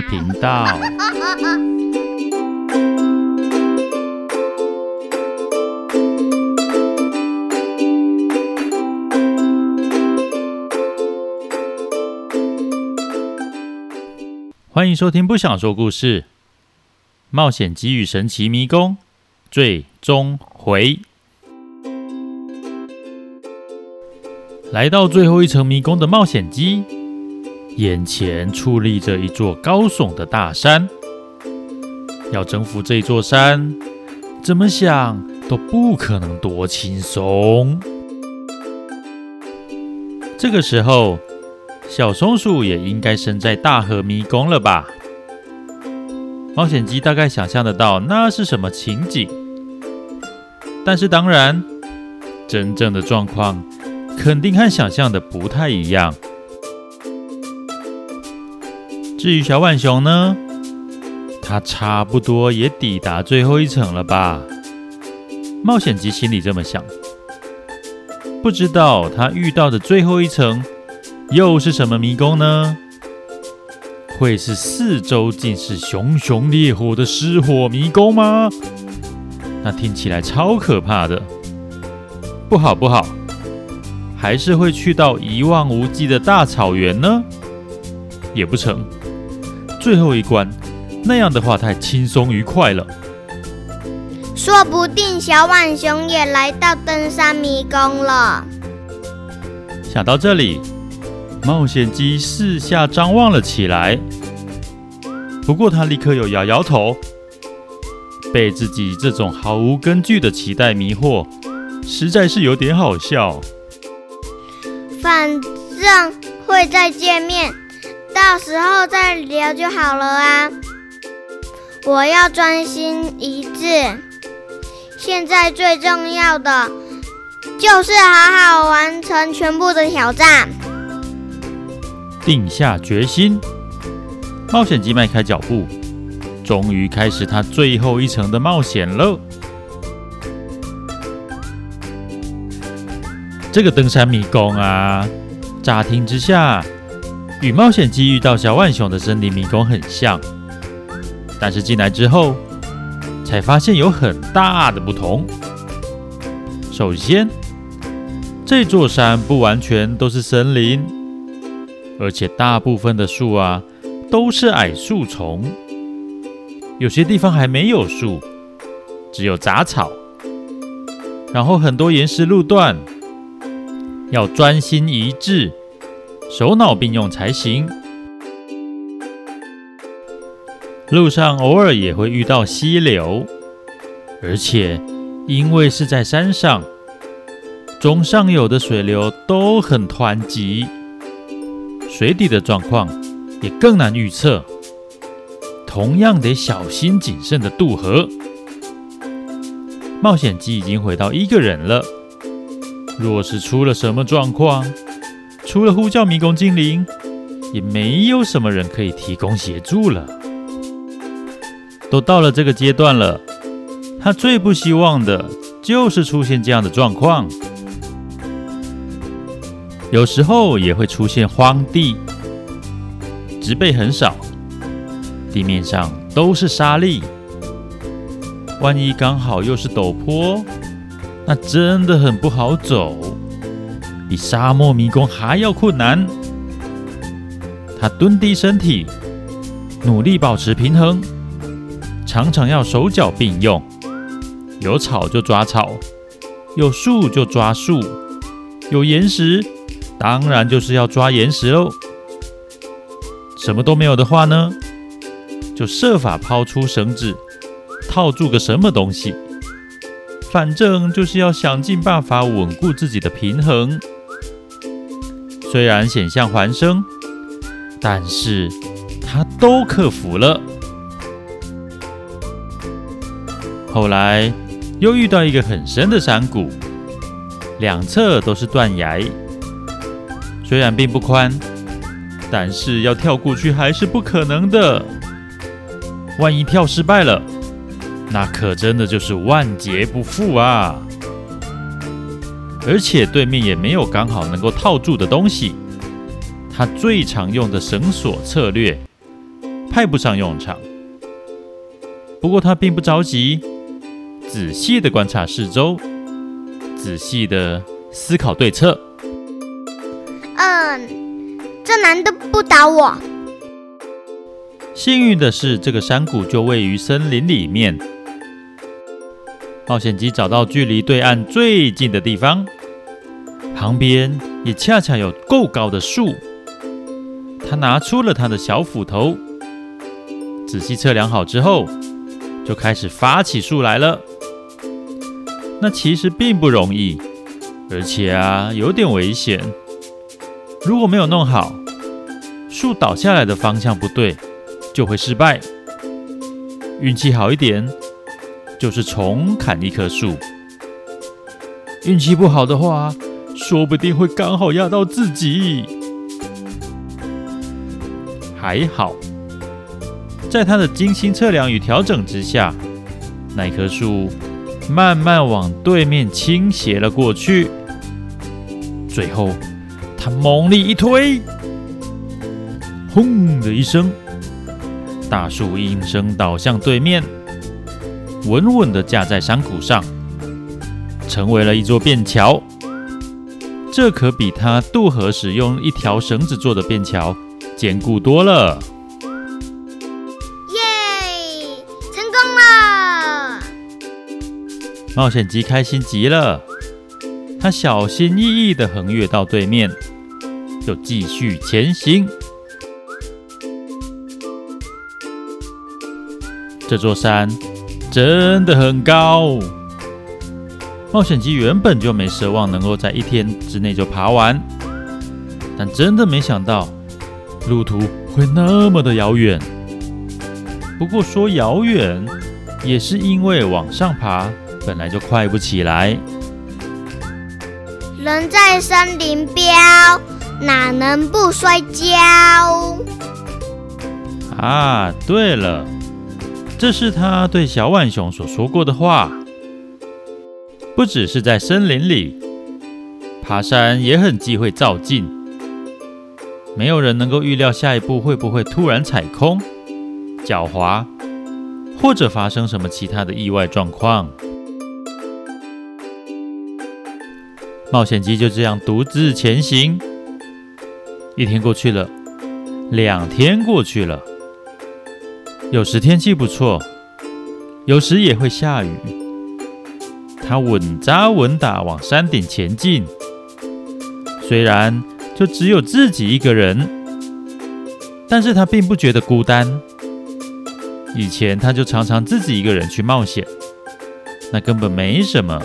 事频道。欢迎收听不想说故事，冒险鸡与神奇迷宫最终回。来到最后一层迷宫的冒险鸡，眼前矗立着一座高耸的大山。要征服这座山，怎么想都不可能多轻松。这个时候，小松鼠也应该身在大河迷宫了吧？冒险鸡大概想象得到那是什么情景，但是当然，真正的状况肯定和想象的不太一样。至于小浣熊呢，它差不多也抵达最后一层了吧？冒险鸡心里这么想，不知道它遇到的最后一层又是什么迷宫呢？会是四周尽是熊熊烈火的失火迷宫吗？那听起来超可怕的。不好，还是会去到一望无际的大草原呢？也不成，最后一关那样的话太轻松愉快了。说不定小浣熊也来到登山迷宫了。想到这里，冒险鸡四下张望了起来，不过他立刻又摇摇头，被自己这种毫无根据的期待迷惑，实在是有点好笑。反正会再见面，到时候再聊就好了啊！我要专心一致，现在最重要的就是好好完成全部的挑战。定下决心，冒险鸡迈开脚步，终于开始它最后一层的冒险了。这个登山迷宫啊，乍听之下与冒险鸡遇到小浣熊的森林迷宫很像，但是进来之后才发现有很大的不同。首先，这座山不完全都是森林，而且大部分的树啊都是矮树丛，有些地方还没有树，只有杂草，然后很多岩石路段。要专心一致，手脑并用才行。路上偶尔也会遇到溪流，而且因为是在山上，中上游的水流都很湍急，水底的状况也更难预测，同样得小心谨慎的渡河。冒险鸡已经回到一个人了。若是出了什么状况，除了呼叫迷宫精灵，也没有什么人可以提供协助了。都到了这个阶段了，他最不希望的就是出现这样的状况。有时候也会出现荒地，植被很少，地面上都是沙粒，万一刚好又是陡坡，那真的很不好走，比沙漠迷宫还要困难。他蹲低身体，努力保持平衡，常常要手脚并用，有草就抓草，有树就抓树，有岩石，当然就是要抓岩石喽。什么都没有的话呢，就设法抛出绳子，套住个什么东西。反正就是要想尽办法稳固自己的平衡。虽然险象环生，但是他都克服了。后来又遇到一个很深的山谷，两侧都是断崖，虽然并不宽，但是要跳过去还是不可能的。万一跳失败了，那可真的就是万劫不复啊！而且对面也没有刚好能够套住的东西，他最常用的绳索策略派不上用场。不过他并不着急，仔细地观察四周，仔细地思考对策。这难道不倒我？幸运的是，这个山谷就位于森林里面。冒险鸡找到距离对岸最近的地方，旁边也恰恰有够高的树。他拿出了他的小斧头，仔细测量好之后，就开始伐起树来了。那其实并不容易，而且有点危险。如果没有弄好，树倒下来的方向不对，就会失败。运气好一点，就是重砍一棵树；运气不好的话，说不定会刚好压到自己。还好，在他的精心测量与调整之下，那棵树慢慢往对面倾斜了过去。最后他猛力一推，轰的一声，大树应声倒向对面，稳稳地架在山谷上，成为了一座便桥。这可比他渡河时用一条绳子做的便桥坚固多了。耶，成功了！冒险鸡开心极了，他小心翼翼地横越到对面，就继续前行。这座山真的很高，冒险鸡原本就没奢望能够在一天之内就爬完，但真的没想到路途会那么的遥远。不过说遥远，也是因为往上爬本来就快不起来。人在森林飙，哪能不摔跤？对了，这是他对小浣熊所说过的话。不只是在森林里，爬山也很忌讳躁进。没有人能够预料下一步会不会突然踩空、脚滑，或者发生什么其他的意外状况。冒险鸡就这样独自前行，一天过去了，2天过去了，有时天气不错，有时也会下雨。他稳扎稳打往山顶前进，虽然就只有自己一个人，但是他并不觉得孤单。以前他就常常自己一个人去冒险，那根本没什么。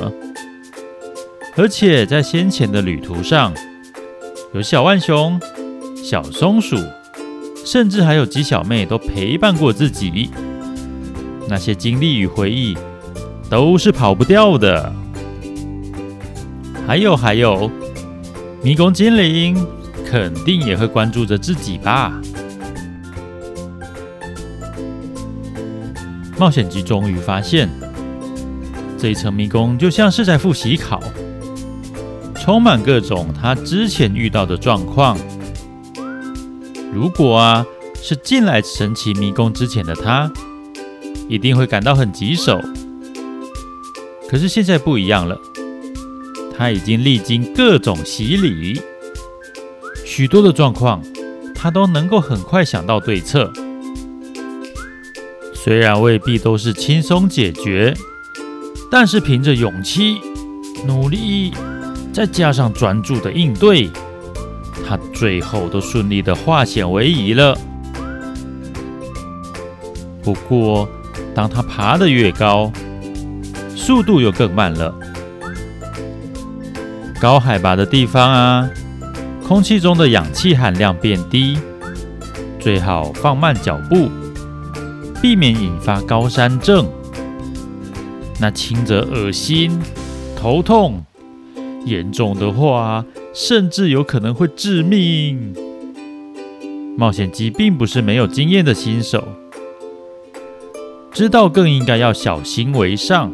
而且在先前的旅途上，有小浣熊、小松鼠，甚至还有鸡小妹都陪伴过自己。那些经历与回忆都是跑不掉的。还有，迷宫精灵肯定也会关注着自己吧。冒险鸡终于发现，这一层迷宫就像是在复习考，充满各种他之前遇到的状况。如果是进来神奇迷宫之前的他，一定会感到很棘手。可是现在不一样了，他已经历经各种洗礼，许多的状况他都能够很快想到对策。虽然未必都是轻松解决，但是凭着勇气、努力，再加上专注的应对，他最后都顺利的化险为夷了。不过，当他爬得越高，速度又更慢了。高海拔的地方空气中的氧气含量变低，最好放慢脚步，避免引发高山症。那轻则恶心、头痛，严重的话，甚至有可能会致命。冒险鸡并不是没有经验的新手，知道更应该要小心为上。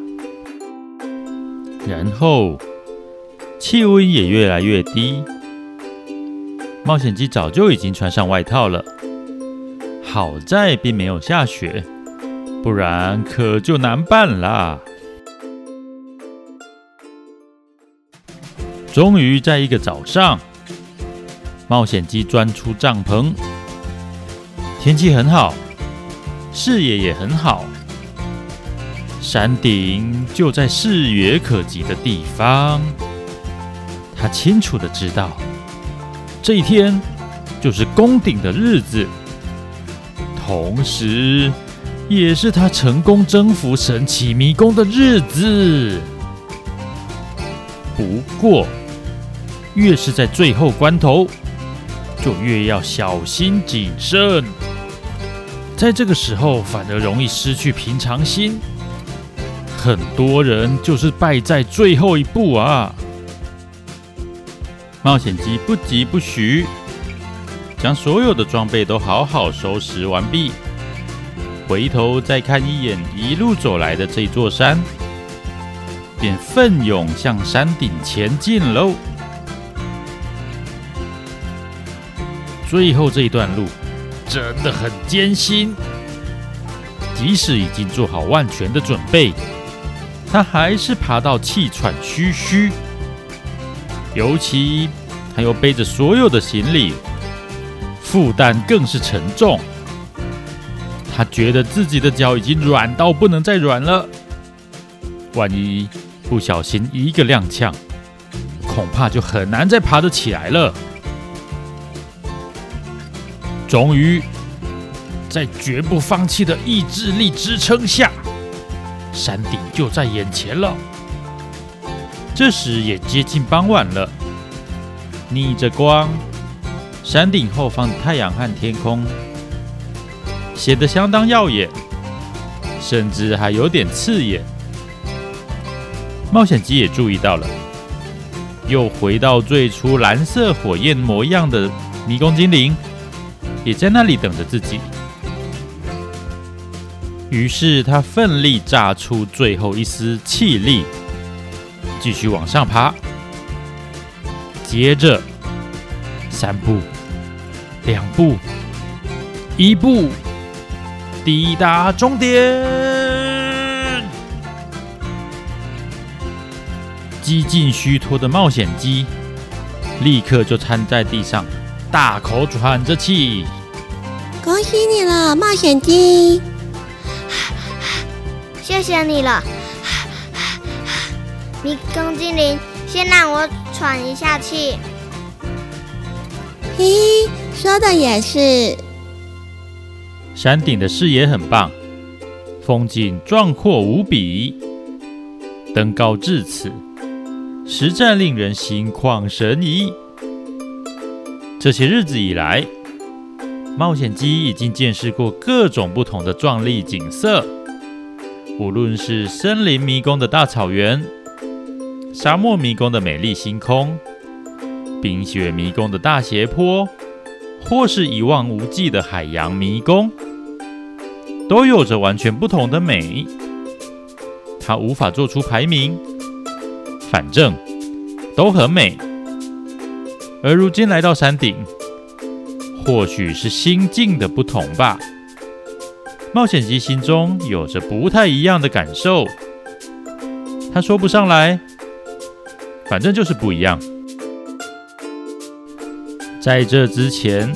然后，气温也越来越低，冒险鸡早就已经穿上外套了，好在并没有下雪，不然可就难办啦。终于在一个早上，冒险鸡钻出帐篷，天气很好，视野也很好，山顶就在视野可及的地方。他清楚地知道，这一天就是攻顶的日子，同时也是他成功征服神奇迷宫的日子。不过，越是在最后关头，就越要小心谨慎。在这个时候，反而容易失去平常心。很多人就是败在最后一步啊！冒险鸡不疾不徐，将所有的装备都好好收拾完毕，回头再看一眼一路走来的这座山，便奋勇向山顶前进喽。最后这一段路真的很艰辛，即使已经做好万全的准备，他还是爬到气喘吁吁。尤其他又背着所有的行李，负担更是沉重。他觉得自己的脚已经软到不能再软了，万一不小心一个踉跄，恐怕就很难再爬得起来了。终于，在绝不放弃的意志力支撑下，山顶就在眼前了。这时也接近傍晚了，逆着光，山顶后方的太阳和天空显得相当耀眼，甚至还有点刺眼。冒险鸡也注意到了，又回到最初蓝色火焰模样的迷宫精灵，也在那里等着自己。于是他奋力榨出最后一丝气力，继续往上爬。接着3步、2步、1步，抵达终点。几近虚脱的冒险鸡立刻就瘫在地上，大口喘着气。恭喜你了，冒险鸡！谢谢你了，迷宫精灵。先让我喘一下气。嘿，说的也是。山顶的视野很棒，风景壮阔无比。登高至此，实在令人心旷神怡。这些日子以来，冒险鸡已经见识过各种不同的壮丽景色，无论是森林迷宫的大草原、沙漠迷宫的美丽星空、冰雪迷宫的大斜坡，或是一望无际的海洋迷宫，都有着完全不同的美。它无法做出排名，反正都很美。而如今来到山顶，或许是心境的不同吧，冒险鸡心中有着不太一样的感受，他说不上来，反正就是不一样。在这之前，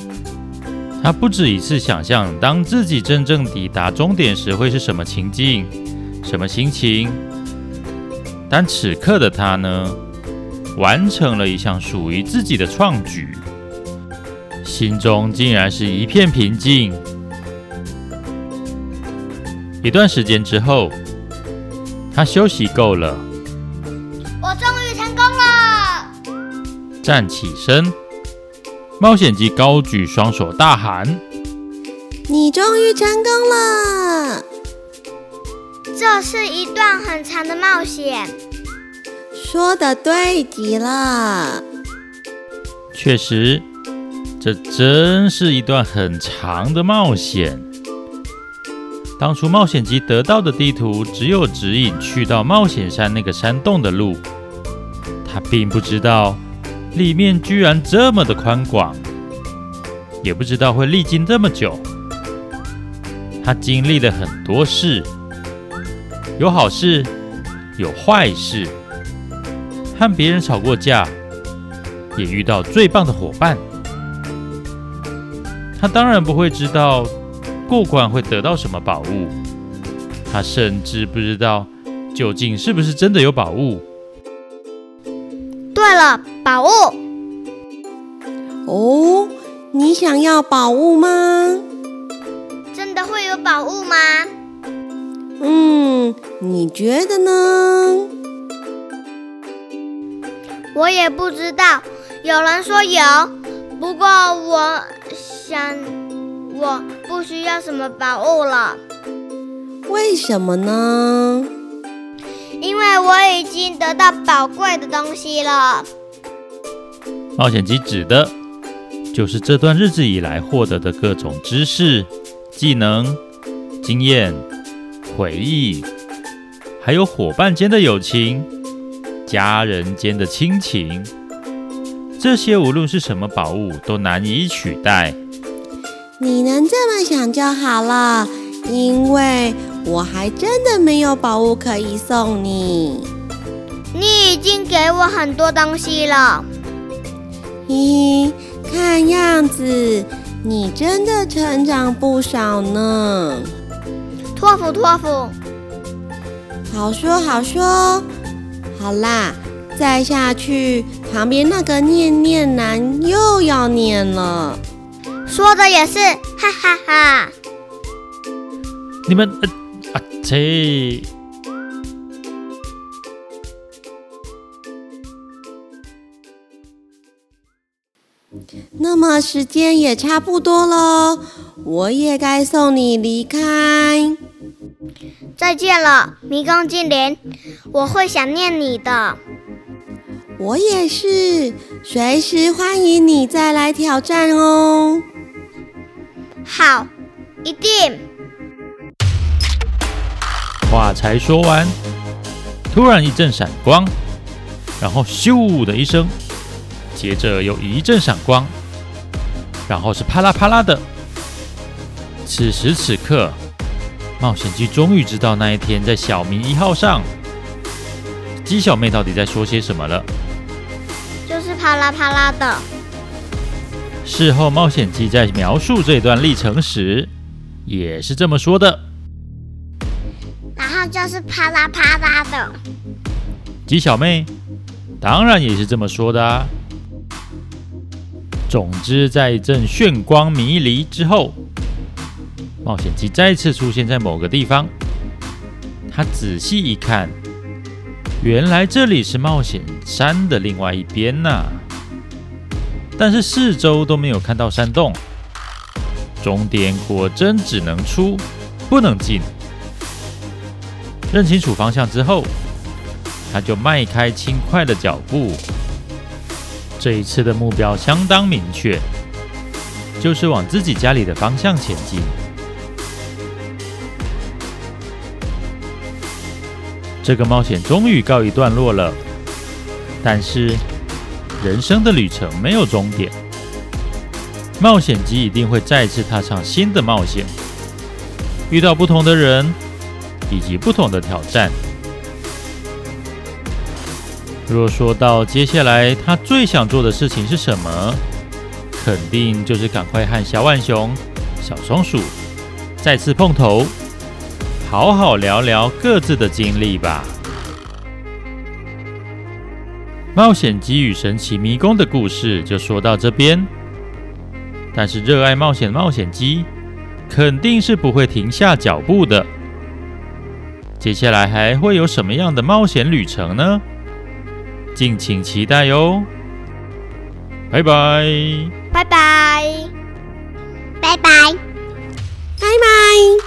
他不止一次想象当自己真正抵达终点时会是什么情境、什么心情。但此刻的他呢，完成了一项属于自己的创举，心中竟然是一片平静。一段时间之后，他休息够了，我终于成功了！站起身，冒险鸡高举双手大喊：“你终于成功了！”这是一段很长的冒险。说得对极了。确实，这真是一段很长的冒险。当初冒险鸡得到的地图只有指引去到冒险山那个山洞的路，他并不知道里面居然这么的宽广，也不知道会历经这么久，他经历了很多事，有好事，有坏事，和别人吵过架，也遇到最棒的伙伴。他当然不会知道过关会得到什么宝物，他甚至不知道究竟是不是真的有宝物。对了，宝物。哦，你想要宝物吗？真的会有宝物吗？你觉得呢？我也不知道，有人说有，不过我想我不需要什么宝物了。为什么呢？因为我已经得到宝贵的东西了。冒险鸡指的就是这段日子以来获得的各种知识、技能、经验、回忆，还有伙伴间的友情、家人间的亲情，这些无论是什么宝物都难以取代。你能这么想就好了，因为我还真的没有宝物可以送你。你已经给我很多东西了。嘿嘿，看样子你真的成长不少呢。托付托付。好说好说。好啦，再下去旁边那个念念男又要念了。说的也是，哈哈哈。你们切。那么时间也差不多咯，我也该送你离开。再见了，迷宫精灵，我会想念你的。我也是，随时欢迎你再来挑战哦。好，一定。话才说完，突然一阵闪光，然后咻的一声，接着又一阵闪光，然后是啪啦啪啦的。此时此刻，冒险鸡终于知道那一天在小明1号上，鸡小妹到底在说些什么了。就是啪啦啪啦的。事后冒险鸡在描述这段历程时也是这么说的。然后就是啪啦啪啦的。鸡小妹当然也是这么说的啊。总之，在一阵炫光迷离之后，冒险鸡再次出现在某个地方。他仔细一看，原来这里是冒险山的另外一边啊。但是四周都没有看到山洞，终点果真只能出，不能进。认清楚方向之后，他就迈开轻快的脚步。这一次的目标相当明确，就是往自己家里的方向前进。这个冒险终于告一段落了，但是人生的旅程没有终点，冒险鸡一定会再次踏上新的冒险，遇到不同的人以及不同的挑战。若说到接下来他最想做的事情是什么，肯定就是赶快和小浣熊、小松鼠再次碰头，好好聊聊各自的经历吧。冒险鸡与神奇迷宫的故事就说到这边，但是热爱冒险的冒险鸡肯定是不会停下脚步的。接下来还会有什么样的冒险旅程呢？敬请期待哟。拜拜，拜拜，拜拜，拜拜。